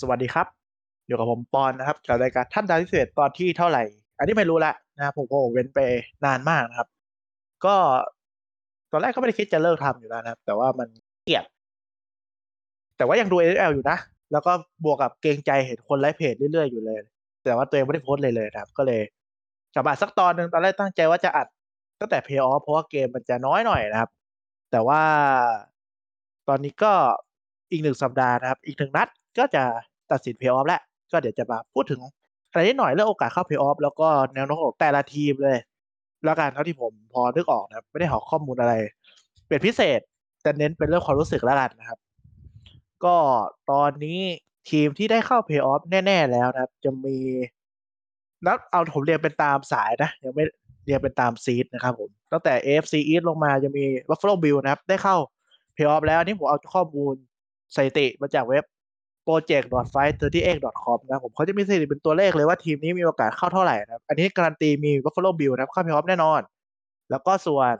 สวัสดีครับอยู่กับผมปอนนะครับกับรายการท่านดาวพิเศษตอนที่เท่าไหร่อันนี้ไม่รู้ละนะครับผมก็เว้นไปนานมากนะครับก็ตอนแรกก็ไม่ได้คิดจะเลิกทำอยู่แล้วนะครับแต่ว่ามันเกลียดแต่ว่ายังดู NFL อยู่นะแล้วก็บวกกับเกรงใจเห็นคนไลฟ์เพจเรื่อยๆอยู่เลยแต่ว่าตัวเองไม่ได้โพสต์เลยนะครับก็เลยกลับมาสักตอนนึงตอนแรกตั้งใจว่าจะอัดตั้งแต่เพลย์ออฟเพราะว่าเกมมันจะน้อยหน่อยนะครับแต่ว่าตอนนี้ก็อีก1สัปดาห์นะครับอีก1นัดก็จะตัดสินเพลย์ออฟแล้วก็เดี๋ยวจะมาพูดถึงอะไรนิดหน่อยเรื่องโอกาสเข้าเพลย์ออฟแล้วก็แนวโน้มของแต่ละทีมเลยแล้วกันเท่าที่ผมพอนึกออกนะครับไม่ได้หาข้อมูลอะไรเป็นพิเศษแต่เน้นเป็นเรื่องความรู้สึกแล้วกันนะครับก็ตอนนี้ทีมที่ได้เข้าเพลย์ออฟแน่ๆแล้วนะครับจะมีนัดเอาผมเรียงเป็นตามสายนะยังไม่เรียงเป็นตามซีดนะครับผมตั้งแต่ AFC East ลงมาจะมี Buffalo Bills นะครับได้เข้าเพลย์ออฟแล้วนี่ผมเอาข้อมูลสถิติมาจากเว็บproject.fight38.com นะผมเขาจะมีสถิติเป็นตัวเลขเลยว่าทีมนี้มีโอกาสเข้าเท่าไหร่นะครับอันนี้การันตีมี Buffalo Bills นะครับเข้าเพลย์ออฟแน่นอนแล้วก็ส่วน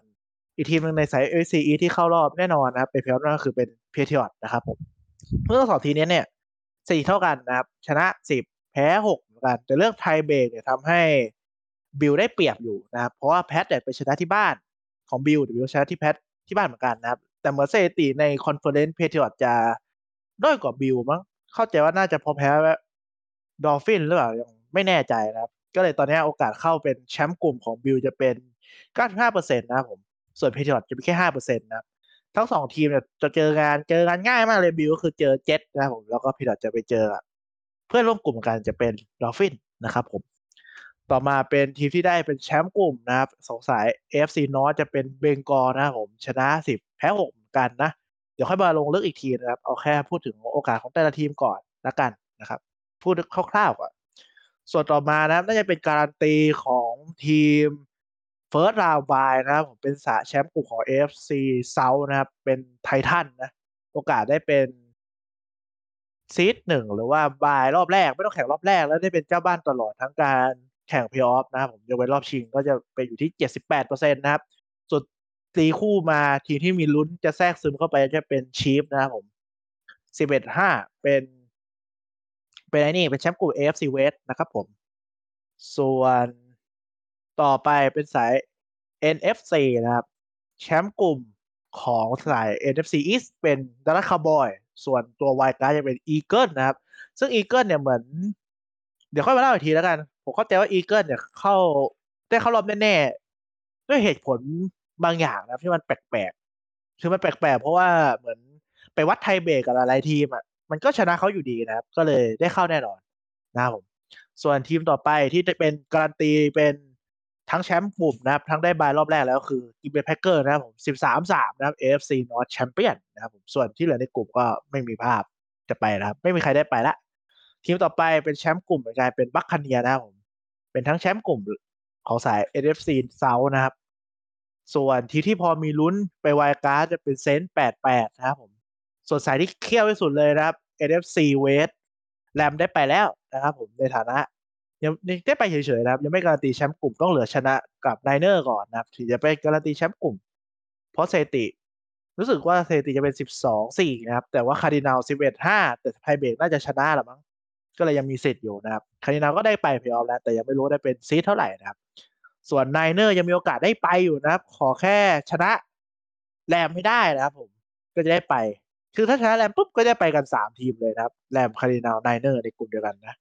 อีกทีมนึงในสาย AFC East ที่เข้ารอบแน่นอนนะครับเป็นเพลย์ออฟนั่นก็คือเป็น Patriots นะครับผมเมื่อ2ทีมนี้เนี่ยสีเท่ากันนะครับชนะ10แพ้6เหมือนกันแต่เรื่องไทเบรกเนี่ยทำให้บิลได้เปรียบอยู่นะครับเพราะว่าแพทเนี่ยไปชนะที่บ้านของบิลแต่บิลชนะที่แพทที่บ้านเหมือนกันนะครับแต่เหมือนสถิติในคอนเฟอเรนซ์เพเทียร์จะด้อยกว่าบิลมั้งเข้าใจว่าน่าจะพอแพ้ดอลฟินหรือเปล่ายังไม่แน่ใจนะครับก็เลยตอนนี้โอกาสเข้าเป็นแชมป์กลุ่มของบิลจะเป็น 95% นะครับผมส่วนเพเทียร์จะมีแค่ 5% นะครับทั้ง2ทีมเนี่ยจะเจอกันง่ายมากเลยบิลก็คือเจอเจ็ทนะครับผมแล้วก็เพเทียร์จะไปเจอเพื่อนร่วมกลุ่มกันจะเป็นดอลฟินนะครับผมต่อมาเป็นทีมที่ได้เป็นแชมป์กลุ่มนะครับสองสาย AFC North จะเป็นเบงกอลนะครับผมชนะ10แพ้6เหมือนกันนะเดี๋ยวค่อยมาลงลึกอีกทีนะครับเอาแค่พูดถึงโอกาสของแต่ละทีมก่อนละกันนะครับพูดคร่าวๆก่อนส่วนต่อมานะครับน่าจะเป็นการันตีของทีม First Round Bye นะครับผมเป็นสายแชมป์กลุ่มของ AFC South นะครับเป็นไททันนะโอกาสได้เป็นซีด1หรือว่าบายรอบแรกไม่ต้องแข่งรอบแรกแล้วได้เป็นเจ้าบ้านตลอดทั้งการแข่งเพลย์ออฟนะครับผมยกเว้นรอบชิงก็จะไปอยู่ที่ 78% นะครับส่วนตีคู่มาทีมที่มีลุ้นจะแทรกซึมเข้าไปจะเป็นชีฟนะครับผม 11-5 เป็นไอ้นี่เป็นแชมป์กลุ่ม AFC West นะครับผมส่วนต่อไปเป็นสาย NFC นะครับแชมป์กลุ่มของสาย NFC East เป็น Dallas Cowboys ส่วนตัว Wild Card จะเป็น Eagles นะครับซึ่ง Eagles เนี่ยเหมือนเดี๋ยวค่อยมาเล่าอีกทีแล้วกันผมเข้าใจว่า Eagles เนี่ยได้เข้ารอบแน่ๆด้วยเหตุผลบางอย่างนะที่มันแปลกๆคือมันแปลกๆเพราะว่าเหมือนไปวัดไทเบรกกับอะไรทีมอ่ะมันก็ชนะเขาอยู่ดีนะครับก็เลยได้เข้าแน่นอนนะครับผมส่วนทีมต่อไปที่จะเป็นการันตีเป็นทั้งแชมป์กลุ่มนะครับทั้งได้บายรอบแรกแล้วคือ Green Bay Packers นะครับผม 13-3 นะครับ AFC North Champion นะครับผมส่วนที่เหลือในกลุ่มก็ไม่มีภาพจะไปนะครับไม่มีใครได้ไปละทีมต่อไปเป็นแชมป์กลุ่มเหมือนกันเป็น Buccaneers นะครับผมเป็นทั้งแชมป์กลุ่มของสาย NFC South นะครับส่วนทีที่พอมีลุ้นไปไวล์การ์ดจะเป็นเซนต์ 88 นะครับผมส่วนสายที่เขี้ยวที่สุดเลยนะครับ NFC West แรมได้ไปแล้วนะครับผมในฐานะยังได้ไปเฉยๆนะครับยังไม่การันตีแชมป์กลุ่มต้องเหลือชนะกับไนเนอร์ก่อนนะครับถึงจะไปการันตีแชมป์กลุ่มเพราะเซติรู้สึกว่าเซติจะเป็น 12-4 นะครับแต่ว่าคาร์ดินัล 11-5 แต่ไพเบรกน่าจะชนะหรือมั้งก็เลยยังมีสิทธิ์อยู่นะครับคาร์ดินัลก็ได้ไปเพลย์ออฟแล้วแต่ยังไม่รู้ได้เป็นซีดเท่าไหร่นะครับส่วนไนเนอร์ยังมีโอกาสได้ไปอยู่นะครับขอแค่ชนะแรมให้ได้นะครับผมก็จะได้ไปคือถ้าชนะแรมปุ๊บก็จะไปกัน3ทีมเลยนะครับแรมคาร์ดินัลไนเนอร์ในกลุ่มเดียวกันนะ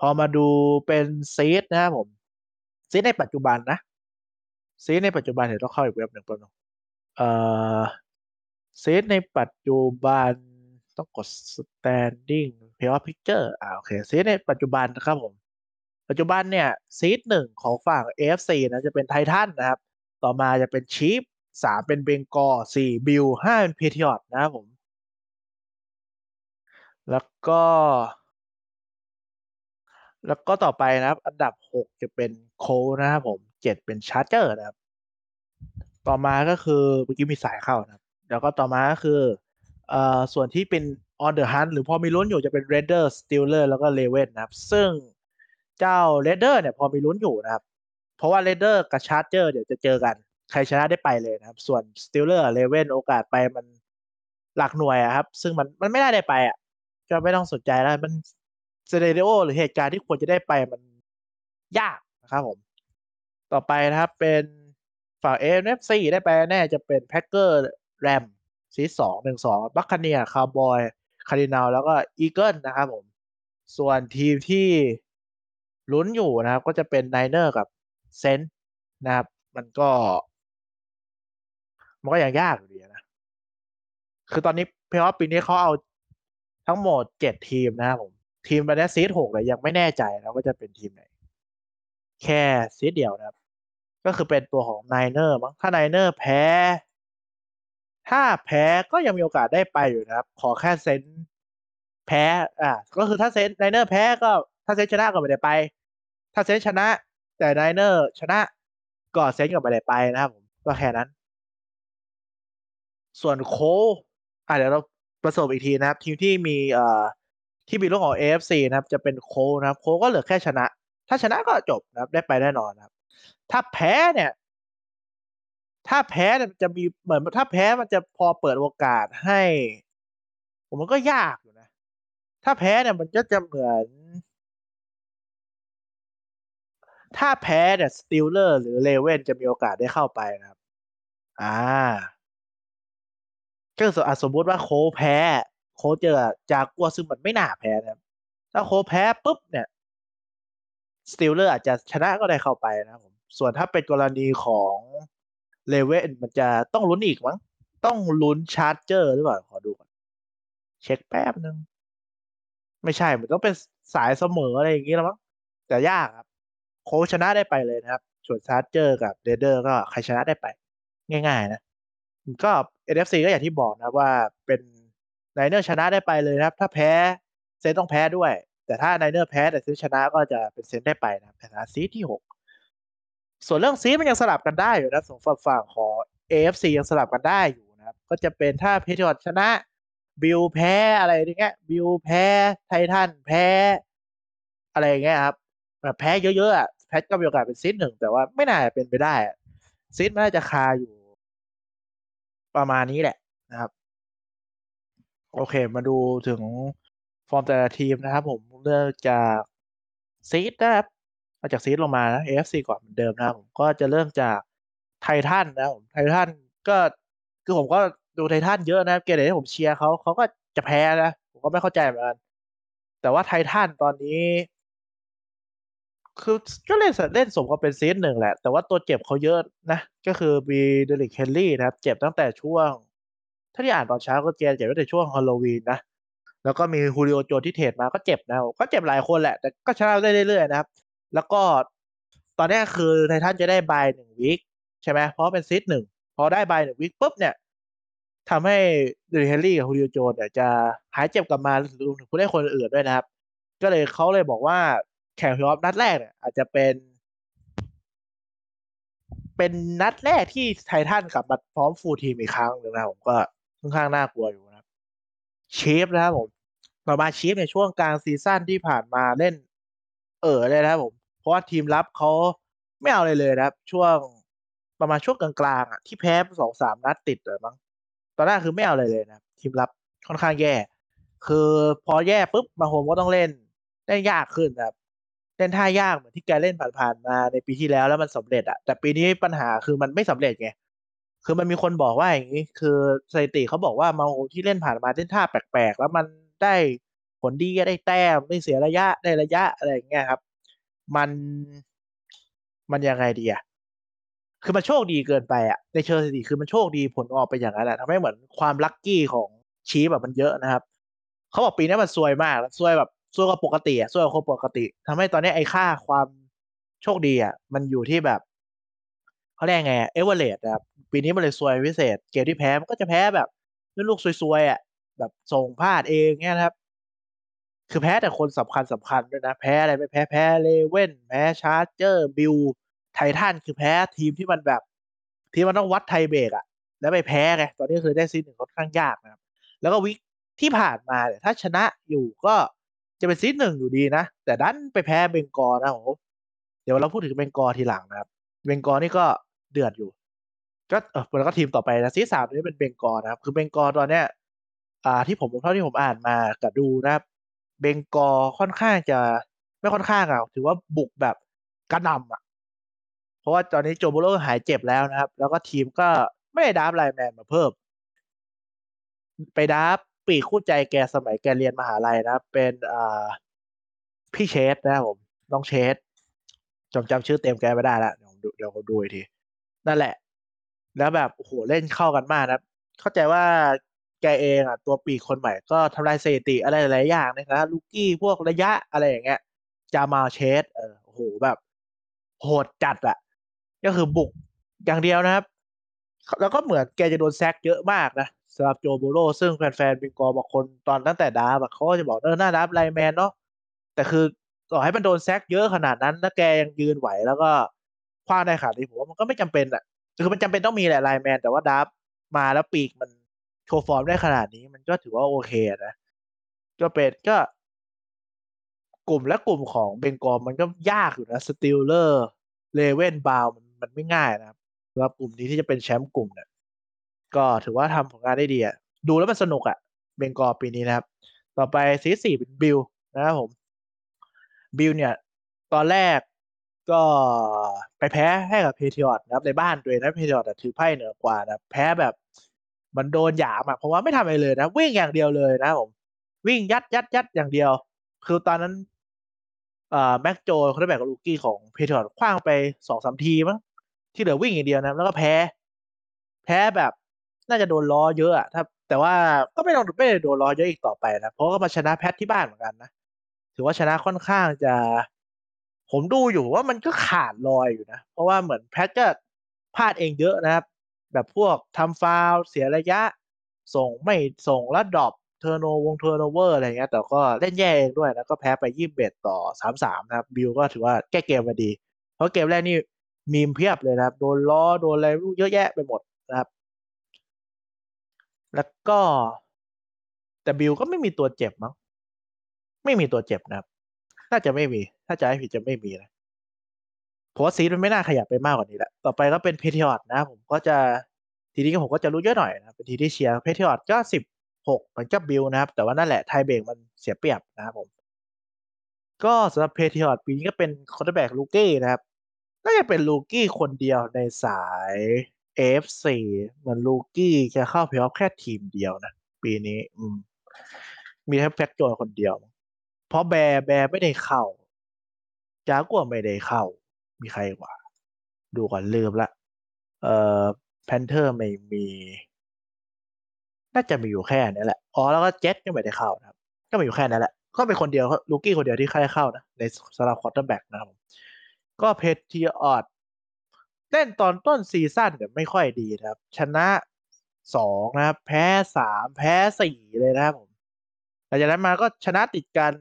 พอมาดูเป็นซีดนะครับผมซีดในปัจจุบันนะซีดในปัจจุบันเดี๋ยวต้องเข้าอีกเว็บหนึ่งแป๊บนึงซีดในปัจจุบันต้องกด standing playoff picture โอเคซีดในปัจจุบันนะครับผมปัจจุบันเนี่ยซีด1ของฝั่ง AFC นะจะเป็นไททันนะครับต่อมาจะเป็นชีฟ3เป็นเบงกอล4บิล5เป็นเพเทียร์นะครับผมแล้วก็ต่อไปนะครับอันดับ6จะเป็นโคนะครับผม7เป็นชาร์เจอร์นะครับต่อมาก็คือเมื่อกี้มีสายเข้านะครับแล้วก็ต่อมาก็คือส่วนที่เป็น on the hunt หรือพอมีลุ้นอยู่จะเป็น Raiders Steelers แล้วก็ Ravens นะครับซึ่งเจ้า Raider เนี่ยพอมีลุ้นอยู่นะครับเพราะว่า Raider กับ Charger เดี๋ยวจะเจอกันใครชนะได้ไปเลยนะครับส่วน Steelers Raven โอกาสไปมันหลักหน่วยอะครับซึ่งมันไม่ได้ไปอ่ะ ก็ไม่ต้องสนใจแล้วมันเซเนเรโอหรือเหตุการณ์ที่ควรจะได้ไปมันยากนะครับผมต่อไปนะครับเป็นฝั่ง AFC ได้ไปแน่จะเป็นแพ็คเกอร์แรมซี2 1-2บัคคาเนียร์คาวบอยคาร์ดินัลแล้วก็อีเกิลนะครับผมส่วนทีมที่ลุ้นอยู่นะครับก็จะเป็นไนเนอร์กับเซนต์นะครับมันก็ยังยากอยู่ดีนะคือตอนนี้เพลย์ออฟปีนี้เขาเอาทั้งหมด7ทีมนะครับผมทีมในซีด6เลยยังไม่แน่ใจนะว่าจะเป็นทีมไหนแค่ซีดเดียวนะครับก็คือเป็นตัวของไนเนอร์มั้งถ้าไนเนอร์แพ้ก็ยังมีโอกาสได้ไปอยู่นะครับขอแค่เซนต์แพ้ก็คือถ้าเซนต์ไนเนอร์แพ้ก็ถ้าเซนต์ชนะก็ไม่ได้ไปถ้าเซนต์ชนะแต่ไนเนอร์ชนะก็เซนต์ก็ไม่ได้ไปนะครับผมก็แค่นั้นส่วนโค้ชเดี๋ยวเราประสบอีกทีนะครับทีมที่มีที่มีเรื่องของ AFC นะครับจะเป็นโค้ชนะครับโค้ชก็เหลือแค่ชนะถ้าชนะก็จบนะครับได้ไปแน่นอนนะครับถ้าแพ้เนี่ยจะมีเหมือนถ้าแพ้มันจะพอเปิดโอกาสให้มันก็ยากอยู่นะถ้าแพ้เนี่ยมันก็จะเหมือนถ้าแพ้เนี่ยสตีลเลอร์หรือเลเว่นจะมีโอกาสได้เข้าไปนะครับก็สมมติว่าโค้ชแพ้โค้ชเจอจากกัวซึ่งมันไม่น่าแพ้นะครับถ้าโค้ชแพ้ปุ๊บเนี่ยสตีลเลอร์อาจจะชนะก็ได้เข้าไปนะครับผมส่วนถ้าเป็นกรณีของเลเว่นมันจะต้องลุ้นอีกมั้งต้องลุ้นชาร์จเจอร์หรือเปล่าขอดูก่อนเช็คแป๊บนึงไม่ใช่มันต้องเป็นสายเสมออะไรอย่างงี้แล้วมั้งแต่ยากครับโค้ชชนะได้ไปเลยนะครับส่วนชาร์จเจอร์กับเรดเดอร์ก็ใครชนะได้ไปง่ายๆนะก็ NFC ก็อย่างที่บอกนะว่าเป็นไนเนอร์ชนะได้ไปเลยนะครับถ้าแพ้เซนต้องแพ้ด้วยแต่ถ้าไนเนอร์แพ้แต่เซนชนะก็จะเป็นเซนได้ไปนะชนะซีที่6ส่วนเรื่องซีมันยังสลับกันได้อยู่นะฝั่งของ AFC ยังสลับกันได้อยู่นะครับก็จะเป็นถ้าเพทริออตชนะบิลแพ้อะไรอย่างเงี้ยบิลแพ้ไททันแพ้อะไรอย่างเงี้ยครับแบบแพ้เยอะๆอ่ะแพ้ก็มีโอกาสเป็นซี1แต่ว่าไม่น่าจะเป็นไปได้ซีมันน่าจะคาอยู่ประมาณนี้แหละนะครับโอเคมาดูถึงฟอร์มแต่ละทีมนะครับผมเลือกจากซีดนะครับมาจากซีดลงมานะ AFC ก่อนเหมือนเดิมนะครับผมก็จะเริ่มจากไททันนะครับผมไททันก็คือผมก็ดูไททันเยอะนะครับเกมไหนที่ผมเชียร์เขาก็จะแพ้นะผมก็ไม่เข้าใจเหมือนกันแต่ว่าไททันตอนนี้คือก็เล่นสมกับเป็นซีด1แหละแต่ว่าตัวเจ็บเขาเยอะนะก็คือมีเดริกเฮนรี่นะครับเจ็บตั้งแต่ช่วงถ้าที่อ่านตอนเช้าก็เจ็บตั้งแต่ช่วงฮาโลวีนนะแล้วก็มีฮูริโอโจที่เทรดมาก็เจ็บนะก็เจ็บหลายคนแหละแต่ก็ชนะได้เรื่อยๆนะครับแล้วก็ตอนนี้คือไททันจะได้บาย1วีคใช่ไหมเพราะเป็นซีด1พอได้บาย1วีคปุ๊บเนี่ยทำให้เดริกเฮนรี่กับฮูริโอโจเนี่ยจะหายเจ็บกลับมารวมถึงผู้เล่นคนอื่นด้วยนะครับก็เลยเขาเลยบอกว่าแข่งเพลย์ออฟนัดแรกเนี่ยอาจจะเป็นนัดแรกที่ไททันกลับมาพร้อมฟูลทีมอีกครั้งหนึ่งนะผมก็ค่อนข้างน่ากลัวอยู่นะชีฟนะครับผมต่อมาชีฟในช่วงกลางซีซั่นที่ผ่านมาเล่นเลยนะครับผมเพราะว่าทีมรับเขาไม่เอาเลยนะครับช่วงประมาณช่วงกลางๆอ่ะที่แพ้ 2-3 นัดติดเลยมั้งตอนแรกคือไม่เอาเลยนะทีมรับค่อนข้างแย่คือพอแย่ปุ๊บมาโฮมก็ต้องเล่นยากขึ้นครับเล่นท่ายากเหมือนที่แกเล่นผ่านๆมาในปีที่แล้วมันสำเร็จอะแต่ปีนี้ปัญหาคือมันไม่สำเร็จไงคือมันมีคนบอกว่าอย่างนี้คือสถิติเขาบอกว่ามาโฮมที่เล่นผ่านมาเล่นท่าแปลกๆแล้วมันได้ผลดีได้แต้มได้เสียระยะได้ระยะอะไรอย่างเงี้ยครับมันยังไงดีอะคือมันโชคดีเกินไปอะในเชิงสถิติคือมันโชคดีผลออกไปอย่างนั้นแหละทำให้เหมือนความลัคกี้ของชีฟแบบมันเยอะนะครับเขาบอกปีนี้มันซวยมากซวยแบบส่วนกับปกติส่วนกับคนปกติทำให้ตอนนี้ไอ้ค่าความโชคดีมันอยู่ที่แบบเขาเรียกไงเอเวอเรจนะครับปีนี้มันเลยซวยพิเศษเกมที่แพ้มันก็จะแพ้แบบลูกซวยๆแบบส่งพลาดเองเงี้ยนะครับคือแพ้แต่คนสำคัญด้วยนะแพ้อะไรไปแพ้เลเว่นแพ้ชาร์เจอร์บิลไททันคือแพ้ทีมที่มันแบบที่มันต้องวัดไทเบรกแล้วไปแพ้ไงตอนนี้คือได้ซีด1ค่อนข้างยากนะครับแล้วก็วิกที่ผ่านมาเนี่ยถ้าชนะอยู่ก็จะเป็นซีด1อยู่ดีนะแต่ดันไปแพ้เบงกอนะผมเดี๋ยวเราพูดถึงเบงกอทีหลังนะครับเบงกอนี่ก็เดือดอยู่ก็แล้วก็ทีมต่อไปนะซีด3นี้เป็นเบงกอนะครับคือเบงกอตอนเนี้ย ที่ผมเท่าที่ผมอ่านมากับดูนะครับเบงกอลค่อนข้างจะไม่ค่อนข้างอะถือว่าบุกแบบกระหน่ำอะเพราะว่าตอนนี้โจโบโร่หายเจ็บแล้วนะครับแล้วก็ทีมก็ไม่ได้ดราฟต์ไลน์แมนมาเพิ่มไปดราฟต์ปีกคู่ใจแกสมัยแกเรียนมหาลัยนะครับเป็นพี่เชสนะครับผมน้องเชสจำชื่อเต็มแกไม่ได้ละเดี๋ยวผมดูอีกทีนั่นแหละแล้วแบบโอ้โหเล่นเข้ากันมากนะครับเข้าใจว่าแกเองอ่ะตัวปีกคนใหม่ก็ทำลายสถิติอะไรหลายอย่างนะครับลูกี้พวกระยะอะไรอย่างเงี้ยจามาเชสโอ้โหแบบโหดจัดอ่ะก็คือบุกอย่างเดียวนะครับแล้วก็เหมือนแกจะโดนแซกเยอะมากนะสำหรับโจโบโร่ซึ่งแฟนบิงกอบอกคนตอนตั้งแต่ดาบเขาจะบอกหน้าดาบไลแมนเนาะแต่คือต่อให้มันโดนแซกเยอะขนาดนั้นถ้าแกยังยืนไหวแล้วก็คว้าได้ขาดนี่ผมว่ามันก็ไม่จำเป็นอ่ะคือมันจำเป็นต้องมีแหละไลแมนแต่ว่าดาบมาแล้วปีกมันโชว์ฟอร์มได้ขนาดนี้มันก็ถือว่าโอเคนะก็เป็นก็กลุ่มของเบงกอลมันก็ยากอยู่นะสตีลเลอร์เลเว่นบาวมันไม่ง่ายนะครับสำหรับกลุ่มนี้ที่จะเป็นแชมป์กลุ่มเนี่ยก็ถือว่าทำผลงานได้ดีอ่ะดูแล้วมันสนุกอ่ะเบงกอลปีนี้นะครับต่อไปซีซั่น 4เป็นบิลนะครับผมบิลเนี่ยตอนแรกก็ไปแพ้ให้กับเพเทียร์นะครับในบ้านด้วยนะเพเทียร์แต่ถือไพ่เหนือกว่านะแพ้แบบมันโดนหยามอ่ะเพราะว่าไม่ทำอะไรเลยนะวิ่งอย่างเดียวเลยนะผมวิ่งยัดอย่างเดียวคือตอนนั้นแม็กโจเขาได้แบกกับลูกี้ของเพเทียร์ขว้างไป 2-3 ทีมั้งที่เหลือวิ่งอย่างเดียวนะแล้วก็แพ้แบบน่าจะโดนล้อเยอะอ่ะถ้าแต่ว่าก็ไม่ได้โดนล้อเยอะอีกต่อไปนะเพราะก็มาชนะแพทที่บ้านเหมือนกันนะถือว่าชนะค่อนข้างจะผมดูอยู่ว่ามันก็ขาดลอยอยู่นะเพราะว่าเหมือนแพทก็พลาดเองเยอะนะครับแบบพวกทำฟาวล์เสียระยะส่งแล้วดรอปเทอร์โนเวอร์อะไรเงี้ยแต่ก็เล่นแย่เองด้วยแล้วก็แพ้ไป21-33นะครับบิลก็ถือว่าแก้เกมมาดีเพราะเกมแรกนี่มีมเพียบเลยนะครับโดนล้อโดนอะไรเยอะแยะไปหมดนะครับแล้วก็แต่บิลก็ไม่มีตัวเจ็บมั้งไม่มีตัวเจ็บนะครับน่าจะไม่มีถ้าจะให้ผิดจะไม่มีนะเพราะซีดมันไม่น่าขยับไปมากกว่านี้แหละต่อไปก็เป็นเพเทียร์นะผมก็จะทีนี้ผมก็จะรู้เยอะหน่อยนะเป็นทีที่เชียร์เพเทียร์ก็16เหมือนกับบิลนะครับแต่ว่านั่นแหละไทยเบรกมันเสียเปรียบนะครับผมก็สำหรับเพเทียร์ปีนี้ก็เป็นคอร์เตอร์แบ็กลูกี้นะครับน่าจะเป็นลูกี้คนเดียวในสาย AFC เหมือนลูกี้จะเข้าเพลย์ออฟแค่ทีมเดียวนะปีนี้มีแค่แฟกโจคนเดียวเพราะแบร์ไม่ได้เข้าจากัวไม่ได้เข้ามีใครกว่าดูก่อนลืมละแพนเทอร์ไม่มีน่าจะมีอยู่แค่นี้แหละอ๋อแล้วก็เจ็ตก็ไม่ได้เข้านะครับก็มีอยู่แค่นั้นแหละก็เป็นคนเดียวลูกี้คนเดียวที่ได้เข้านะในสำหรับควอเตอร์แบ็กนะครับก็เพเทียร์เล่นตอนต้นซีซั่นเนี่ยไม่ค่อยดีนะครับชนะ2นะครับแพ้3แพ้4เลยนะครับผมหลังจากนั้นมาก็ชนะติดกัน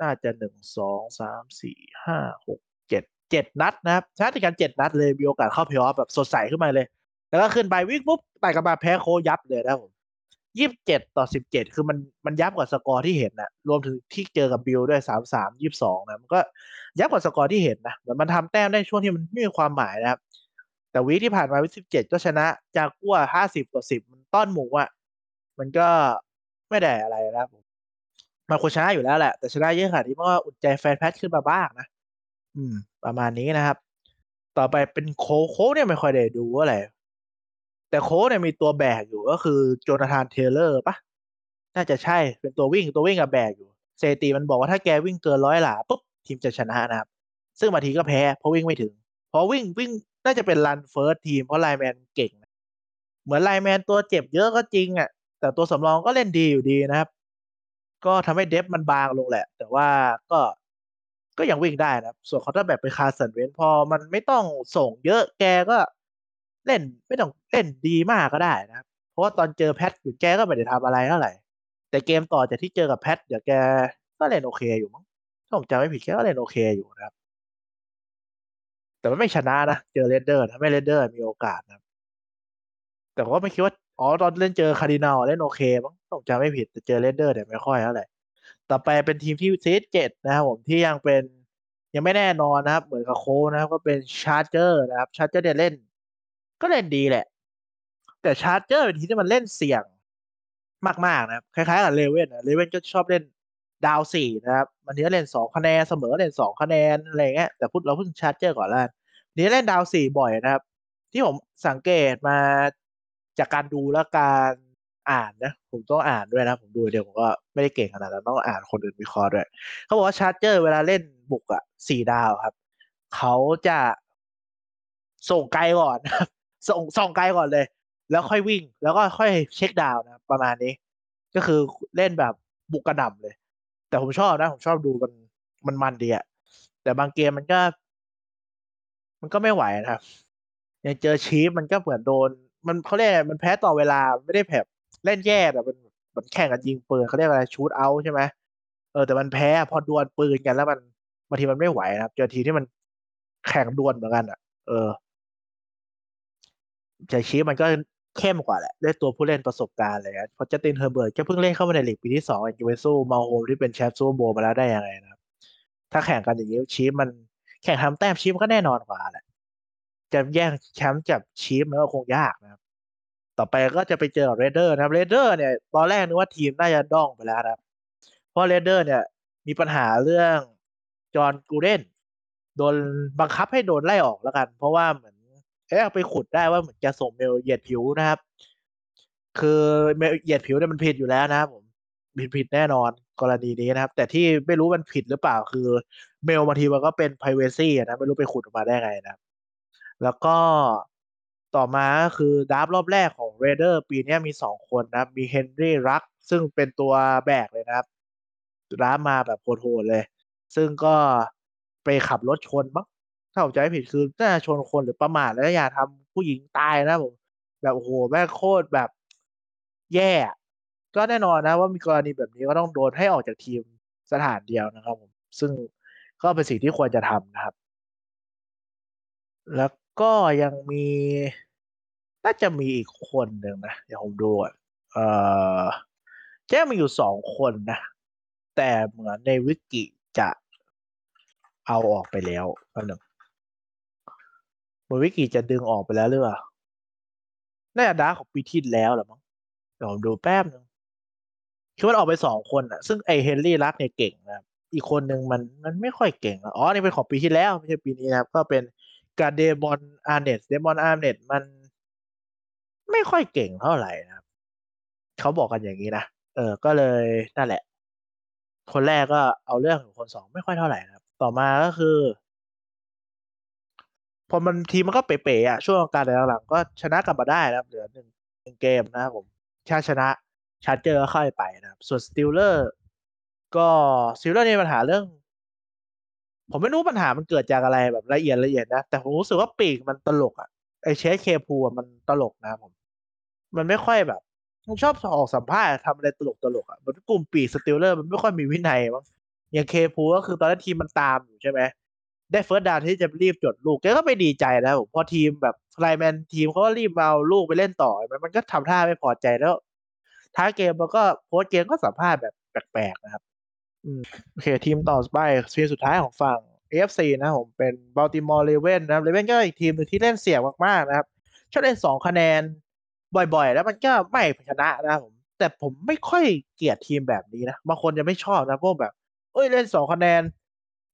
น่าจะ1 2 3 4 5 6 7 7นัดนะครับชนะติดกัน7นัดเลยมีโอกาสเข้าเพลย์ออฟแบบสดใสขึ้นมาเลยแล้วก็ขึ้นไปวิ่งปุ๊บไต่กลับมาแพ้โคยับเลยนะครับผม27-17คือมันยับกว่าสกอร์ที่เห็นนะรวมถึงที่เจอกับบิลด้วย33-22นะมันก็ยับกว่าสกอร์ที่เห็นนะเหมือนมันทำแต้มได้ช่วงที่มันไม่มีความหมายนะครับแต่วีคที่ผ่านมาวีค17ก็ชนะจากัว50-10มันต้อนหมูอ่ะมันก็ไม่ได้อะไรนะครับมาโคชนะอยู่แล้วแหละแต่ชนะเยอะขนาดนี้มันก็อุ่นใจแฟนแพทขึ้นมาบ้างนะประมาณนี้นะครับต่อไปเป็นโค้เนี่ยไม่ค่อยได้ดูอะไรแต่โค้เนี่ยมีตัวแบกอยู่ก็คือโจนาธานเทเลอร์ปะน่าจะใช่เป็นตัววิ่งกับแบกอยู่เซตีมันบอกว่าถ้าแกวิ่งเกิน100หลาปุ๊บทีมจะชนะนะครับซึ่งบางทีก็แพ้เพราะวิ่งไม่ถึงพอวิ่งน่าจะเป็นรันเฟิร์สทีมเพราะไลแมนเก่งนะเหมือนไลแมนตัวเจ็บเยอะก็จริงอ่ะแต่ตัวสำรองก็เล่นดีอยู่ดีนะครับก็ทำให้เดฟมันบางลงแหละแต่ว่าก็ยังวิ่งได้นะครับส่วนเขาถ้าแบบไปคาสันเว้นพอมันไม่ต้องส่งเยอะแกก็เล่นไม่ต้องเล่นดีมากก็ได้นะครับเพราะว่าตอนเจอแพทอยู่แกก็ไม่ได้ทำอะไรเท่าไหร่แต่เกมต่อจากที่เจอกับแพทเดี๋ยวแกก็เล่นโอเคอยู่มั้งถ้าผมจำไม่ผิดแกก็เล่นโอเคอยู่นะครับแต่มันไม่ชนะนะเจอเรดเดอร์ถ้าไม่เรดเดอร์มีโอกาสนะครับแต่ก็ไม่คิดว่าอ๋อตอนเล่นเจอคาร์ดินัลเล่นโอเคมั้งผมจำไม่ผิดแต่เจอเรดเดอร์เนี่ยไม่ค่อยเท่าไหร่ต่อไปเป็นทีมที่ซีด7นะครับผมที่ยังไม่แน่นอนนะครับเหมือนกับโค้ชนะครับก็เป็นชาร์เจอร์นะครับชาร์เจอร์เนี่ยเล่นดีแหละแต่ชาร์เจอร์เป็นทีมที่มันเล่นเสี่ยง มากๆนะครับคล้ายๆกับเลเว่นนะเลเว่นก็ชอบเล่นดาว4นะครับวันนี้เล่น2คะแนนเสมอเล่น2คะแนนอะไรเงี้ยแต่เราพูดชาร์เจอร์ก่อนแล้วนี้เล่นดาว4บ่อยนะครับที่ผมสังเกตมาจากการดูและการอ่านนะผมต้องอ่านด้วยนะผมดูเดี๋ยวผมก็ไม่ได้เก่งขนาดนั้นต้องอ่านคนอื่นวิเคราะห์ด้วยเขาบอกว่าชาร์เจอร์เวลาเล่นบุกอะ4ดาวครับเขาจะส่งไกลก่อนนะครับส่งไกลก่อนเลยแล้วค่อยวิ่งแล้วก็ค่อยเช็คดาวนะประมาณนี้ก็คือเล่นแบบบุกกระหน่ำเลยแต่ผมชอบนะผมชอบดูมันดีอะแต่บางเกมมันก็ไม่ไหวนะครับอย่างเจอชีฟมันก็เหมือนโดนมันเขาเรียกมันแพ้ต่อเวลาไม่ได้แผลเล่นแย่แต่มันแข่งกันยิงปืนเขาเรียกอะไรชูตเอาท์ใช่ไหมแต่มันแพ้พอดวลปืนกันแล้วมันบางทีมันไม่ไหวนะครับเจอทีที่มันแข่งดวลเหมือนกันอ่ะเจอชีฟมันก็เข้มกว่าแหละด้วยตัวผู้เล่นประสบการณ์อะไรเงี้ยพอจัสตินเฮอร์เบิร์ตก็เพิ่งเล่นเข้ามาในลีกปีที่2เองจะไปสู้มาโฮมที่เป็นแชมป์ซูเปอร์โบว์มาแล้วได้ยังไงนะครับถ้าแข่งกันอย่างนี้ชีฟมันแข่งทำแต้มชีฟก็แน่นอนกว่าแหละจะแย่งแชมป์จับชีฟมันก็คงยากนะครับต่อไปก็จะไปเจอเรดเดอร์นะครับเรดเดอร์เนี่ยตอนแรกนึกว่าทีมน่าจะด้องไปแล้วนะครับเพราะเรดเดอร์เนี่ยมีปัญหาเรื่องจอห์นกูเดนโดนบังคับให้โดนไล่ออกแล้วกันเพราะว่าเหมือนไปขุดได้ว่าเหมือนจะส่งเมลเหยียดผิวนะครับคือเมลเหยียดผิวเนี่ยมันผิดอยู่แล้วนะครับผมผิดแน่นอนกรณีนี้นะครับแต่ที่ไม่รู้มันผิดหรือเปล่าคือเมลบางทีมันก็เป็น privacy นะไม่รู้ไปขุดออกมาได้ไงนะครับแล้วก็ต่อมาก็คือดับรอบแรกของเรเดอร์ปีนี้มี2คนนะครับมีเฮนรี่รักซึ่งเป็นตัวแบกเลยนะครับดับมาแบบโหดๆเลยซึ่งก็ไปขับรถชนมั้งถ้าผมจำไม่ผิดคือน่าชนคนหรือประมาทแล้วอย่าทำผู้หญิงตายนะผมแบบโอ้โหแม่งโคตรแบบแย่ก็แน่นอนนะว่ามีกรณีแบบนี้ก็ต้องโดนให้ออกจากทีมสถานเดียวนะครับผมซึ่งก็เป็นสิ่งที่ควรจะทำนะครับแล้วก็ยังมีน่าจะมีอีกคนหนึ่งนะเดี๋ยวผมดูแจ้งมีอยู่2คนนะแต่เหมือนในวิกิจะเอาออกไปแล้วคนหนึ่งวิกิจะดึงออกไปแล้วหรือเปล่าน่าจะดาของปีที่แล้วหรือมั้งเดี๋ยวผมดูแป๊บนึงคือมันออกไป2คนนะซึ่งไอเฮนรี่รักเนี่ยเก่งนะอีกคนหนึ่งมันไม่ค่อยเก่งอ๋อนี่เป็นของปีที่แล้วไม่ใช่ปีนี้นะครับก็เป็นการเดมอนอาร์เนตมันไม่ค่อยเก่งเท่าไหร่นะครับเขาบอกกันอย่างนี้นะก็เลยนั่นแหละคนแรกก็เอาเรื่องของคน2ไม่ค่อยเท่าไหร่นะครับต่อมาก็คือพอมันทีมันก็เป๋ๆอ่ะช่วงการหลังๆก็ชนะกลับมาได้นะครับเหลือ1เกมนะครับผมถ้าชนะชาร์เจอร์ก็ค่อยไปนะครับส่วนสตีลเลอร์นี่ปัญหาเรื่องผมไม่รู้ปัญหามันเกิดจากอะไรแบบละเอียดนะแต่ผมรู้สึกว่าปีกมันตลกอ่ะไอเชสเคพูอ่ะมันตลกนะผมมันไม่ค่อยแบบมันชอบออกสัมภาษณ์ทำอะไรตลกอ่ะมันกลุ่มปีกสตีลเลอร์มันไม่ค่อยมีวินัยมั้งอย่างเคพูก็คือตอนนั้นทีมมันตามอยู่ใช่ไหมได้เฟิร์สดาวน์ที่จะรีบจดลูกแกก็ไปดีใจนะผมพอทีมแบบไลน์แมนทีมเขาก็รีบเอาลูกไปเล่นต่อมันก็ทำท่าไม่พอใจแล้วท้ายเกมมันก็โพสเกมก็สัมภาษณ์แบบแปลกๆนะครับโอเคทีมต่อไปทีมสุดท้ายของฝั่ง AFC นะผมเป็น Baltimore Ravens นะครับ Ravens ก็อีกทีมนึงที่เล่นเสี่ยงมากๆนะครับชอบเล่น2คะแนนบ่อยๆแล้วมันก็ไม่ชนะนะผมแต่ผมไม่ค่อยเกลียดทีมแบบนี้นะบางคนจะไม่ชอบนะพวกแบบเล่น2คะแนน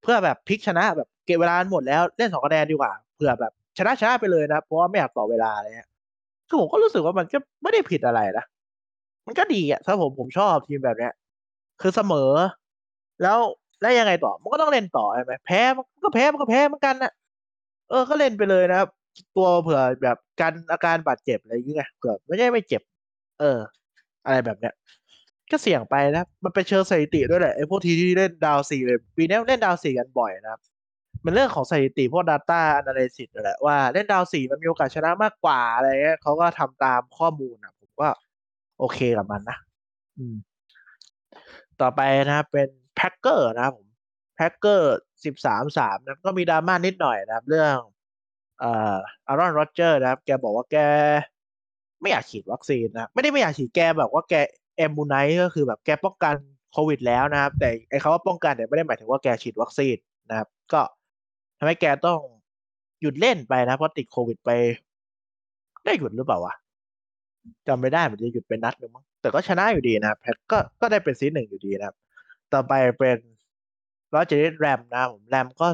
เพื่อแบบพลิกชนะแบบเก็บเวลาหมดแล้วเล่น2คะแนนดีกว่าเพื่อแบบชนะไปเลยนะเพราะว่าไม่อยากต่อเวลาอะไรเงี้ยคือผมก็รู้สึกว่ามันก็ไม่ได้ผิดอะไรนะมันก็ดีอ่ะถ้าผมชอบทีมแบบเนี้ยคือเสมอแล้วยังไงต่อมันก็ต้องเล่นต่อใช่ไหมแพ้เหมือนกันนะก็เล่นไปเลยนะครับตัวเผื่อแบบกันอาการบาดเจ็บอะไรอย่างเงี้ยเผื่อไม่ใช่ไม่เจ็บอะไรแบบเนี้ยก็เสี่ยงไปนะมันไปเชิงสถิติด้วยแหละไอ้พวกทีที่เล่นดาว4เลยปีนี้เล่นดาว4กันบ่อยนะครับมันเรื่องของสถิติพวก data analysis แหละว่าเล่นดาว4มันมีโอกาสชนะมากกว่าอะไรเงี้ยเขาก็ทำตามข้อมูลนะผมก็โอเคกับมันนะต่อไปนะครับเป็นแพ็คเกอร์นะครับผมแพ็คเกอร์ 13-3 นะก็มีดราม่านิดหน่อยนะครับเรื่องอารอนโรเจอร์นะครับแกบอกว่าแกไม่อยากฉีดวัคซีนนะไม่ได้ไม่อยากฉีดแกแบบว่าแกแอมบูไนท์ก็คือแบบแกป้องกันโควิดแล้วนะครับแต่ไอ้คำว่าป้องกันเนี่ยไม่ได้หมายถึงว่าแกฉีดวัคซีนนะครับก็ทำให้แกต้องหยุดเล่นไปนะเพราะติดโควิดไปได้หยุดหรือเปล่าวะจำไม่ได้เหมือนจะหยุดไปนัดนึงมั้ง แต่ก็ชนะอยู่ดีนะครับแพทก็ได้เป็นซีด1อยู่ดีนะครับต่อไปเป็นรอเจอร์แรมนะครับผมแรมก็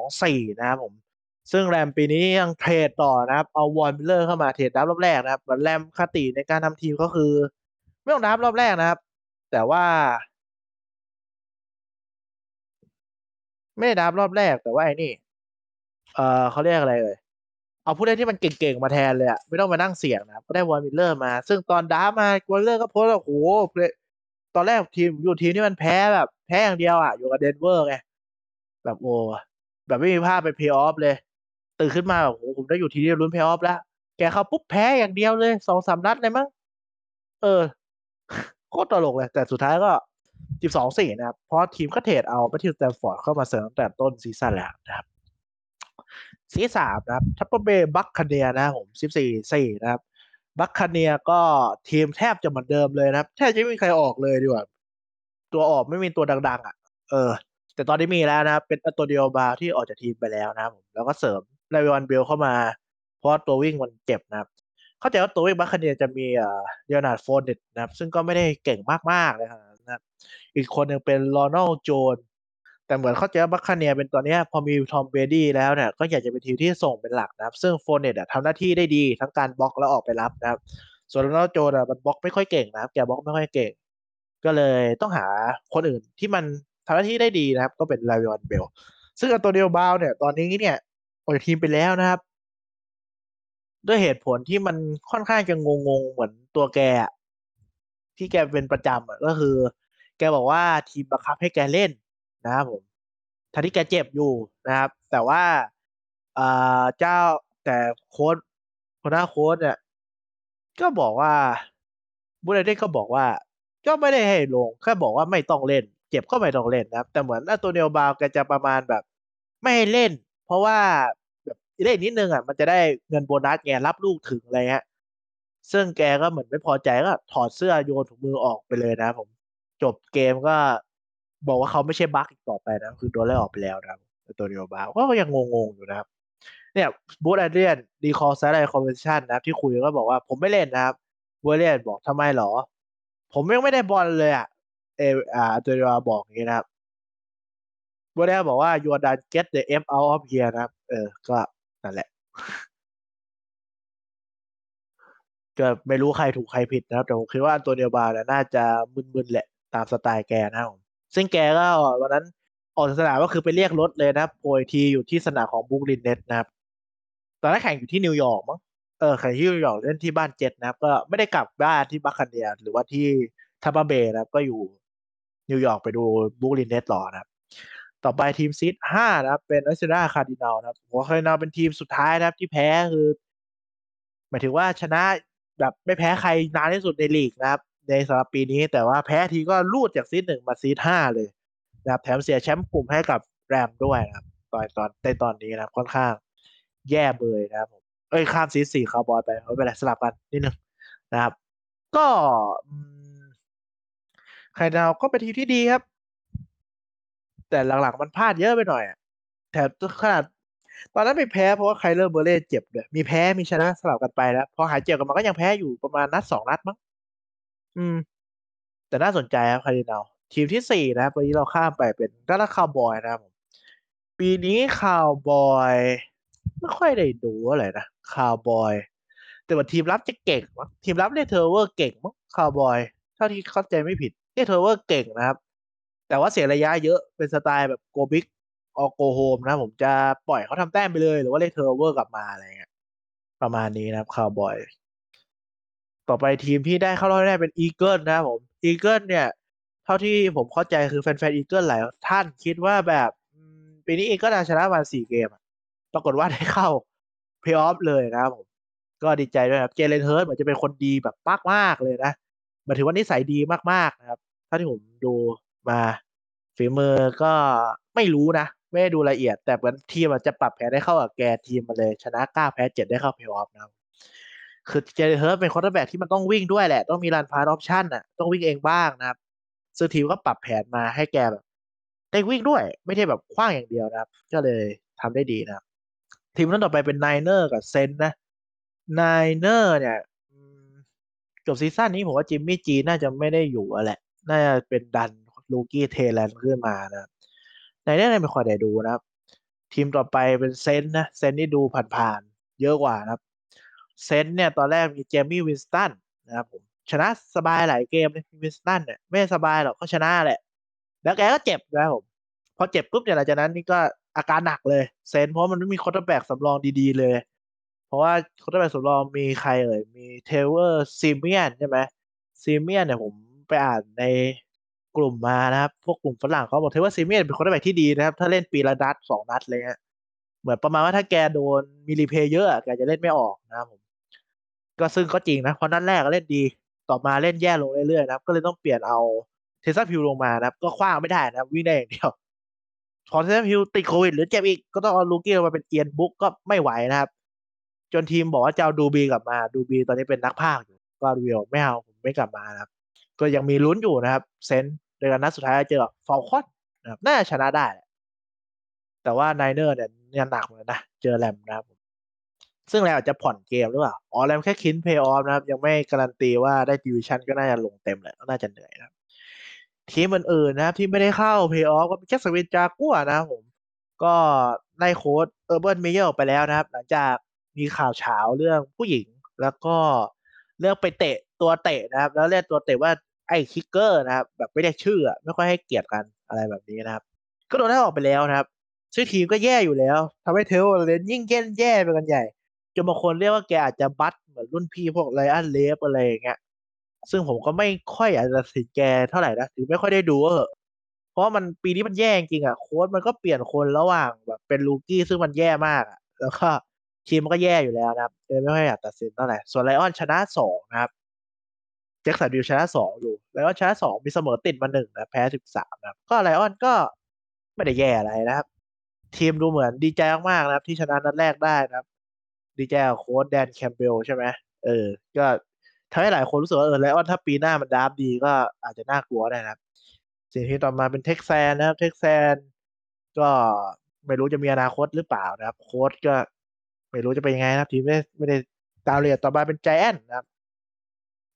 12-4 นะครับผมซึ่งแรมปีนี้ยังเทรดต่อนะครับเอาวอร์มิลเลอร์เข้ามาเทรดดับรอบแรกนะครับแรมคติในการทำทีมก็คือไม่ต้องดับรอบแรกนะครับแต่ว่าไม่ได้ดับรอบแรกแต่ว่าไอ้นี่เขาเรียกอะไรเลยเอาผู้เล่นที่มันเก่งๆมาแทนเลยอ่ะไม่ต้องมานั่งเสี่ยงนะครับก็ได้วอร์มิลเลอร์มาซึ่งตอนดับมาวอร์มิลเลอร์ก็โพสต์ว่าโอ้โหตอนแรกทีมอยู่ทีมที่มันแพ้แบบแพ้อย่างเดียวอ่ะอยู่กับเดนเวอร์ไงแบบโอ้แบบไม่มีภาพไปเพย์ออฟเลยตื่นขึ้นมาแบบโอ้ผมได้อยู่ทีมที่ลุ้นเพย์ออฟแล้วแกเข้าปุ๊บแพ้อย่างเดียวเลย 2-3 นัดเลยมั้งโคตรตลกเลยแต่สุดท้ายก็ 12-4 นะครับเพราะทีมก็เทรดเอาแมทธิว สแตมฟอร์ดเข้ามาเสริมตั้งแต่ต้นซีซั่นแล้วนะครับซีซั่น3นะครับทัพเปอร์เบย์บัคคาเนียร์นะผม 14-4 นะครับบัคคาเนียร์ก็ทีมแทบจะเหมือนเดิมเลยนะครับแทบจะไม่มีใครออกเลยดีกว่าตัวออกไม่มีตัวดังๆอ่ะแต่ตอนนี้มีแล้วนะครับเป็นอัตโตเดียบาที่ออกจากทีมไปแล้วนะครับผมแล้วก็เสริมไลวอนเบลเข้ามาเพราะตัววิ่งมันเจ็บนะครับเข้าใจว่าตัววิ่งบัคคาเนียร์จะมีเลโอนาร์ดโฟเนตนะครับซึ่งก็ไม่ได้เก่งมากๆเลยนะครับอีกคนนึงเป็นลอนัลโจนแต่เหมือนเข้าใจว่าบัคคาเนียร์เป็นตอนนี้พอมีทอมเบดี้แล้วเนี่ยก็อยากจะเป็นทีมที่ส่งเป็นหลักนะครับซึ่งโฟเนตทำหน้าที่ได้ดีทั้งการบล็อกและออกไปรับนะครับส่วนลอนัลโจนมันบล็อกไม่ค่อยเก่งนะครับแกบล็อกไม่ค่อยเก่งก็เลยต้องหาคนอื่นที่มันทำหน้าที่ได้ดีนะครับก็เป็นไลวอนเบลซึ่งอันโตเนียบาวเนี่ยตอนนี้เนี่ยออกจากทีมไปแล้วนะครับด้วยเหตุผลที่มันค่อนข้างจะงงๆเหมือนตัวแกที่แกเป็นประจำก็คือแกบอกว่าทีมบังคับให้แกเล่นนะครับผมทั้งที่แกเจ็บอยู่นะครับแต่ว่าแต่โค้ชหัวหน้าโค้ชเนี่ยก็บอกว่าบูเลเดนก็บอกว่าก็ไม่ได้ให้ลงแค่บอกว่าไม่ต้องเล่นเจ็บก็ไม่ต้องเล่นนะครับแต่เหมือนอันโตเนียบาวแกจะประมาณแบบไม่ให้เล่นเพราะว่าแบบเล่นนิดนึงอ่ะมันจะได้เงินโบนัสแกรับลูกถึงอะไรฮะซึ่งแกก็เหมือนไม่พอใจก็ถอดเสื้อโยนถุงมือออกไปเลยนะผมจบเกมก็บอกว่าเขาไม่ใช่บัคอีกต่อไปนะคือโดนไล่ออกไปแล้วนะครับอันโตเนียบาวก็ยังงงๆอยู่นะครับเนี่ยบูธแอดเดรียนรีคอลไซด์ไลน์คอนเวนชั่นนะครับที่คุยก็บอกว่าผมไม่เล่นนะครับบูธแอดเดรียนบอกทำไมหรอผมยังไม่ได้บอลเลยอ่ะอันโตเนียบอกอย่างนี้นะครับบูธแอดบอกว่า you don't get the f out of here นะครับก็นั่นแหละก็ไม่รู้ใครถูกใครผิดนะครับแต่ผมคิดว่าอันโตเนียบาวน่าจะมึนๆแหละตามสไตล์แกนะครับผมซึ่งแกก็วันนั้นออกสนามก็คือไปเรียกรถเลยนะครับโพยทีอยู่ที่สนามของบรูคลินเน็ตนะครับตอนนั้นแข่งอยู่ที่นิวยอร์กมั้งแข่งที่นิวยอร์กเล่นที่บ้านเจ็ตนะครับก็ไม่ได้กลับบ้านที่บัคคาเนียร์หรือว่าที่ทัมปาเบย์นะครับก็อยู่นิวยอร์กไปดูบรูคลินเน็ตต่อนะครับต่อไปทีมซีด5นะครับเป็นอาร์เซนอลคาร์ดินัลนะครับผมว่าคาร์ดินัลเป็นทีมสุดท้ายนะครับที่แพ้คือหมายถึงว่าชนะแบบไม่แพ้ใครนานที่สุดในลีกนะครับในสำหรับปีนี้แต่ว่าแพ้ทีก็ลูดจากซีด1มาซีด5เลยนะครับแถมเสียแชมป์กลุ่มให้กับแรมด้วยนะครับตอนนี้นะครับค่อนข้างแย่เบยนะครับผมข้ามซีด4คาวบอยไปไม่เป็นไรสลับกันนิดนึงนะครับก็คาร์ดินัลก็เป็นทีมที่ดีครับแต่หลังๆมันพลาดเยอะไปหน่อยแถมขนาดตอนนั้นไปแพ้เพราะว่าไคลเลอร์เบอร์เล่เจ็บด้วยมีแพ้มีชนะสลับกันไปแล้วพอหายเจ็บกันมาก็ยังแพ้อยู่ประมาณนัด2นัดมั้งแต่น่าสนใจครับคาร์ดินัลทีมที่4นะครับวันนี้เราข้ามไปเป็นดัลลัสคาวบอยนะครับผมปีนี้คาวบอยไม่ค่อยได้ดูอะไรนะคาวบอยแต่ว่าทีมรับจะเก่งมั้งทีมรับเรียกเทอร์เวอร์เก่งมั้งคาวบอยเท่าที่เข้าใจไม่ผิดเรียกเทอร์เวอร์เก่งนะครับแต่ว่าเสียระยะเยอะเป็นสไตล์แบบโกบิ๊กออกโกโฮมนะผมจะปล่อยเขาทำแต้มไปเลยหรือว่าเล่นเทอร์เวอร์กลับมาอะไรเงี้ยประมาณนี้นะครับคาวบอยต่อไปทีมที่ได้เข้ารอบแรกเป็นอีเกิลนะผมอีเกิลเนี่ยเท่าที่ผมเข้าใจคือแฟนๆอีเกิลหลายท่านคิดว่าแบบปีนี้อีเกิลชนะมา4เกมปรากฏว่าได้เข้าเพลย์ออฟเลยนะครับผมก็ดีใจด้วยครับเจเลนเฮิร์ตเหมือนจะเป็นคนดีแบบมากๆเลยนะมันถือว่านิสัยดีมากๆนะครับเท่าที่ผมดูมาฝีมือก็ไม่รู้นะไม่ได้ดูละเอียดแต่เหมือนทีมจะปรับแพ้ได้เข้ากับแกทีมมาเลยชนะ9แพ้7ได้เข้าเพลย์ออฟนะครับคือเจเลนเฮิร์ตเป็นคอร์เตอร์แบ็กที่มันต้องวิ่งด้วยแหละต้องมีรันพาสออปชั่นต้องวิ่งเองบ้างนะครับซึ่งทีมก็ปรับแผนมาให้แกแบบได้วิ่งด้วยไม่ใช่แบบขว้างอย่างเดียวนะครับก็เลยทำได้ดีนะครับทีมนั้นต่อไปเป็นไนเนอร์กับเซนนะไนเนอร์เนี่ย จบซีซั่นนี้ผมว่าจิมมี่จีน่าจะไม่ได้อยู่อ่ะแหละน่าจะเป็นดันลูกี้เทแลนด์ขึ้นมานะในนี้ไม่ค่อยได้ดูนะครับทีมต่อไปเป็นเซนต์นะเซนต์นี่ดูผ่านๆเยอะกว่านะครับเซนต์เนี่ยตอนแรกมีเจมี่วินสตันนะครับผมชนะสบายหลายเกมเลยวินสตันเนี่ยไม่สบายหรอกก็ชนะแหละแล้วแกก็เจ็บนะครับผมพอเจ็บปุ๊บเนี่ยหลังจากนั้นนี่ก็อาการหนักเลยเซนต์เพราะมันไม่มีควอเตอร์แบ็กสำรองดีๆเลยเพราะว่าควอเตอร์แบ็กสำรองมีใครเอ่ยมีเทเลอร์ซีเมียนใช่ไหมซีเมียนเนี่ยผมไปอ่านในกลุ่มมานะครับพวกกลุ่มฝรั่งเขาบอกเทเลอร์ซีเมียนเป็นควอเตอร์แบ็กที่ดีนะครับถ้าเล่นปีละนัด2นัดเลยฮะเหมือนประมาณว่าถ้าแกโดนมีรีเพย์เยอะแกจะเล่นไม่ออกนะครับผมก็ซึ่งก็จริงนะเพราะนัดแรกก็เล่นดีต่อมาเล่นแย่ลงเรื่อยๆนะครับก็เลยต้องเปลี่ยนเอาเทซัสพิวลงมานะครับก็คว้างไม่ได้นะครับวิ่งได้อย่างเดียวพอเทซัสพิวติดโควิดหรือเจ็บอีกก็ต้องเอาลูกี้ลงมาเป็นเอียนบุ๊กก็ไม่ไหวนะครับจนทีมบอกว่าจะเอาดูบีกลับมาดูบีตอนนี้เป็นนักพากย์อยู่ก็เรียวไม่เอาผมไม่กลับมานะครับก็ยังมีลุ้นอยู่นะครับเซนโดยการนัดสุดท้ายเจอฟอลคอนนะครับน่าจะชนะได้แต่ว่าไนเนอร์เนี่ยหนักเหมือนกันนะเจอแรมนะครับซึ่งแรมอาจจะผ่อนเกมหรือเปล่าอ๋อแรมแค่คินเพย์ออฟนะครับยังไม่การันตีว่าได้ดิวิชั่นก็น่าจะลงเต็มเลยน่าจะเหนื่อยนะครับทีมอื่นๆนะครับที่ไม่ได้เข้าเพย์ออฟก็เป็นแจ็คสันวิลจากัวร์นะครับผมก็ไล่โค้ชเออร์เบิร์นเมเยอร์ออกไปแล้วนะครับหลังจากมีข่าวเช้าเรื่องผู้หญิงแล้วก็เลือกไปเตะตัวเตะนะครับแล้วเรียกตัวเตะว่าไอ้คิกเกอร์นะครับแบบไม่ได้ชื่อไม่ค่อยให้เกียรติกันอะไรแบบนี้นะครับก็โดนไล่ออกไปแล้วนะครับซึ่งทีมก็แย่อยู่แล้วทำให้เทลเลนยิ่งแย่ไปกันใหญ่จนบางคนเรียกว่าแกอาจจะบัตเหมือนรุ่นพี่พวกไลออนเลฟอะไรอย่างเงี้ยซึ่งผมก็ไม่ค่อยอยากจะสิทธิ์แกเท่าไหร่นะถึงไม่ค่อยได้ดูก็เหอะเพราะมันปีนี้มันแย่จริงอ่ะโค้ชมันก็เปลี่ยนคนระหว่างแบบเป็นลูกี้ซึ่งมันแย่มากอ่ะแล้วก็ทีมมันก็แย่อยู่แล้วนะครับเลยไม่ค่อยอยากตัดสินเท่าไหร่ส่วนไลออนชนะ2นะครับแจ็คสันวิลชนะ2อยู่ไลออนชนะ2มีเสมอติดมา1นะแพ้13นะครับก็ไลออนก็ไม่ได้แย่อะไรนะครับทีมดูเหมือนดีใจมากๆนะครับที่ชนะนัดแรกได้นะครับดีใจกับโค้ชแดนแคมเบลใช่ไหมก็ทำให้หลายคนรู้สึกว่าไลออนถ้าปีหน้ามันดราฟดีก็อาจจะน่ากลัวได้นะครับสิ่งที่ต่อมาเป็นเท็กซันนะครับเท็กซันก็ไม่รู้จะมีอนาคตหรือเปล่านะครับโค้ชก็ไม่รู้จะเป็นยังไงนะครับทีมไม่ได้ตามเรียนต่อมาเป็นไจแอนท์นะครับ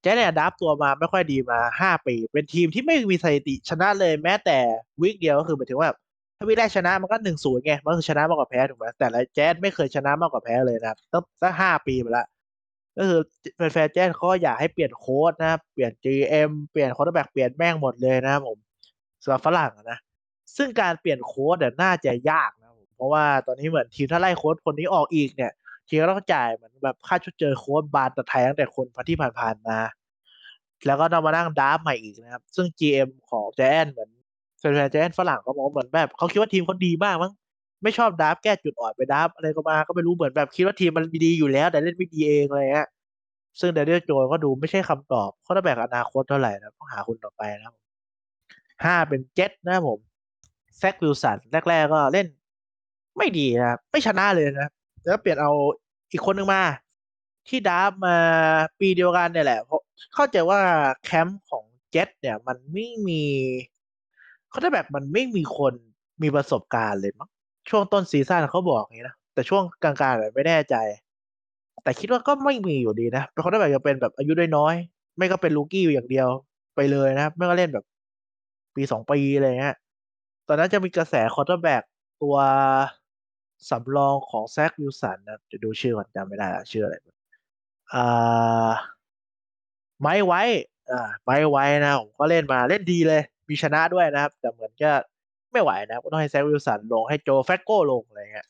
ไจแอนท์ดราฟตัวมาไม่ค่อยดีมา5ปีเป็นทีมที่ไม่มีสถิติชนะเลยแม้แต่วีคเดียวก็คือหมายถึงว่าถ้าวิได้ชนะมันก็ 1-0 ไงมันคือชนะมากกว่าแพ้ถูกไหมแต่ละแจ๊ดไม่เคยชนะมากกว่าแพ้เลยนะครับตั้งแต่5ปีมาแล้วก็คือแฟนๆแจ๊ดเขาอยากให้เปลี่ยนโค้ชนะครับเปลี่ยน GM เปลี่ยนคอร์เนอร์แบ็กเปลี่ยนแม่งหมดเลยนะครับผมสำหรับฝรั่งนะซึ่งการเปลี่ยนโค้ชเนี่ยน่าจะยากนะผมเพราะว่าตอนนี้เหมือนทีมถ้าไล่โค้ชคนนี้ออกอีกเนี่ยทีมก็ต้องจ่ายเหมือนแบบค่าชดเชยโค้ชบาทไทยตั้งแต่คนที่ผ่านๆมาแล้วก็นำมานั่งดราฟใหม่อีกนะครับซึ่ง GM ของแจ๊ดเหมือนแฟนๆแจ๊สฝรั่งเขาบอกเหมือนแบบเขาคิดว่าทีมเขาดีมากมั้งไม่ชอบดับแก้จุดอ่อนไปดับอะไรก็มาก็ไม่รู้เหมือนแบบคิดว่าทีมมันดีอยู่แล้วแต่เล่นไม่ดีเองอะไรฮะซึ่งเดเนียลโจนก็ดูไม่ใช่คำตอบเขาต้องแบกอนาคตเท่าไหร่นะต้องหาคนต่อไปนะ5เป็นเจ็ตนะผมแซควิลสันแรกๆก็เล่นไม่ดีนะไม่ชนะเลยนะแล้วเปลี่ยนเอาอีกคนนึงมาที่ดับมาปีเดียวกันเนี่ยแหละเพราะเข้าใจว่าแคมป์ของเจ็ตเนี่ยมันไม่มีเขาได้แบบมันไม่มีคนมีประสบการณ์เลยมั้งช่วงต้นซีซั่นเขาบอกอย่างนี้นะแต่ช่วงกลางๆแบบไม่แน่ใจแต่คิดว่าก็ไม่มีอยู่ดีนะเพราะเขาได้แบบจะเป็นแบบอายุน้อยๆไม่ก็เป็นลูกี้อยู่อย่างเดียวไปเลยนะไม่ก็เล่นแบบปี2ปีอะไรเงี้ยตอนนั้นจะมีกระแสคอร์เตอร์แบ็กตัวสำรองของแซควิลสันนะจะดูชื่อก่อนจำไม่ได้ชื่ออะไรไม้ไว้นะผมก็เล่นมาเล่นดีเลยมีชนะด้วยนะครับแต่เหมือนก็ไม่ไหวนะก็ต้องให้แซควิลสันลงให้โจแฟกโก้ลงอะไรเงี้ย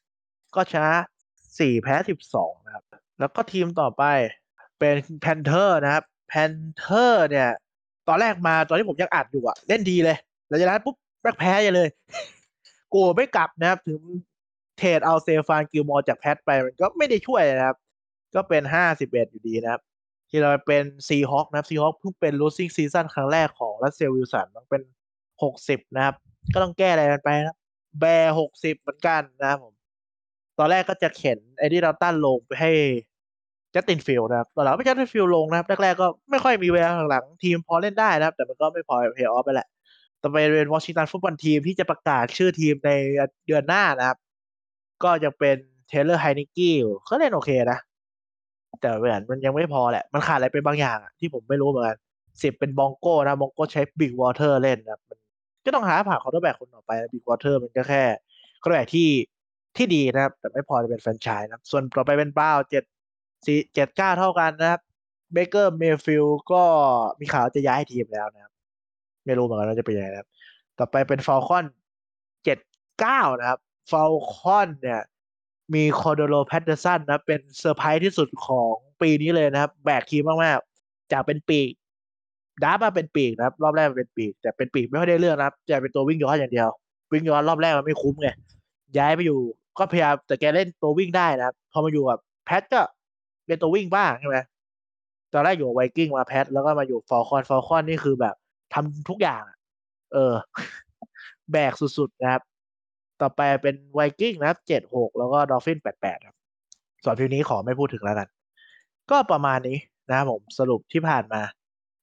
ก็ชนะ4แพ้12นะครับแล้วก็ทีมต่อไปเป็นแพนเทอร์นะครับแพนเทอร์เนี่ยตอนแรกมาตอนที่ผมยังอัดอยู่อะเล่นดีเลยแล้วจากนั้นปุ๊บแพ้เลยโกไม่กลับนะครับถึงเทรดเอาเซฟานกิลมอร์จากแพทไปมันก็ไม่ได้ช่วยนะครับก็เป็น51อยู่ดีนะครับที่เราเป็นซีฮอคนะครับซีฮอคเพิ่งเป็น losing season ครั้งแรกของรัสเซลวิลสันมันเป็น60นะครับก็ต้องแก้อะไรกันไปนะแบร์60เหมือนกันนะครับผมตอนแรกก็จะเข็นไอ้ที่เราตั้นลงไปให้จัสตินฟิลด์นะครับตอนหลังไม่จัสตินฟิลด์ลงนะครับแรกๆก็ไม่ค่อยมีเวลาหลังๆทีมพอเล่นได้นะครับแต่มันก็ไม่พอเพลย์ออฟไปแหละต่อไปเป็นวอชิงตันฟุตบอลทีมที่จะประกาศชื่อทีมในเดือนหน้านะครับก็จะเป็นเทเลอร์ไฮนิกกี้ก็เล่นโอเคนะ แต่เหมือนมันยังไม่พอแหละมันขาดอะไรไปบางอย่างที่ผมไม่รู้เหมือนกัน10เป็นบองโก้นะบองโก้ใช้บิ๊กวอเตอร์เล่นนะมันก็ต้องหาผ่าคอร์เตอร์แบ็กคนต่อไปบิ๊กวอเตอร์มันก็แค่คอร์เตอร์แบ็กที่ดีนะครับแต่ไม่พอจะเป็นแฟรนไชส์นะครับส่วนต่อไปเป็นเป้า7-9เท่ากันนะครับเบเกอร์เมฟิลด์ก็มีข่าวจะย้ายทีมแล้วนะครับไม่รู้เหมือนกันว่าจะเป็นยังไงนะครับต่อไปเป็นฟอลคอน7-9นะครับฟอลคอนเนี่ยมีคอร์โดโลแพทเทอร์สันนะเป็นเซอร์ไพรส์ที่สุดของปีนี้เลยนะครับแบกทีมมากๆจากเป็นปีกดับมาเป็นปีกนะครับรอบแรกเป็นปีกแต่เป็นปีกไม่ค่อยได้เรื่องนะครับจะเป็นตัววิ่งย้อนอย่างเดียววิ่งย้อนรอบแรกมันไม่คุ้มไงย้ายไปอยู่ก็พยายามแต่แกเล่นตัววิ่งได้นะครับพอมาอยู่กับแพทก็เป็นตัววิ่งบ้างใช่ไหมตอนแรกอยู่ไวกิ้งมาแพทแล้วก็มาอยู่ฟอลคอนนี่คือแบบทำทุกอย่างแบกสุดๆนะครับต่อไปเป็นไวกิ้งนะครับ7-6แล้วก็ดอลฟิน8-8ครับส่วนทีนี้ขอไม่พูดถึงแล้วกันก็ประมาณนี้นะครับผมสรุปที่ผ่านมา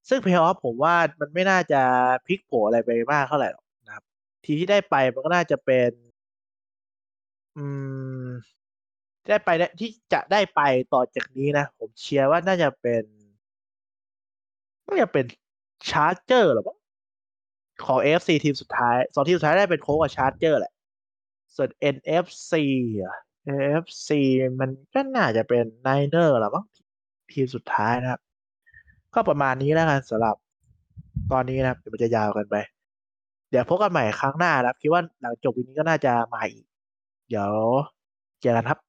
ซึ่งเพลย์ออฟผมว่ามันไม่น่าจะพลิกโผอะไรไปมากเท่าไหร่หรอกนะครับทีที่ได้ไปมันก็น่าจะเป็นได้ไปที่จะได้ไปต่อจากนี้นะผมเชียร์ว่าน่าจะเป็นชาร์จเจอร์หรอขอ AFC ทีมสุดท้าย2ทีมสุดท้ายได้เป็นโค้กกับชาร์จเจอร์แหละส่วน NFC มันก็น่าจะเป็นไนเนอร์หรอทีมสุดท้ายนะครับก็ประมาณนี้แล้วกันสำหรับตอนนี้นะครับเดี๋ยวมันจะยาวกันไปเดี๋ยวพบกันใหม่ครั้งหน้านะครับคิดว่าหลังจบวันนี้ก็น่าจะมาอีกเดี๋ยวเจอกันครับ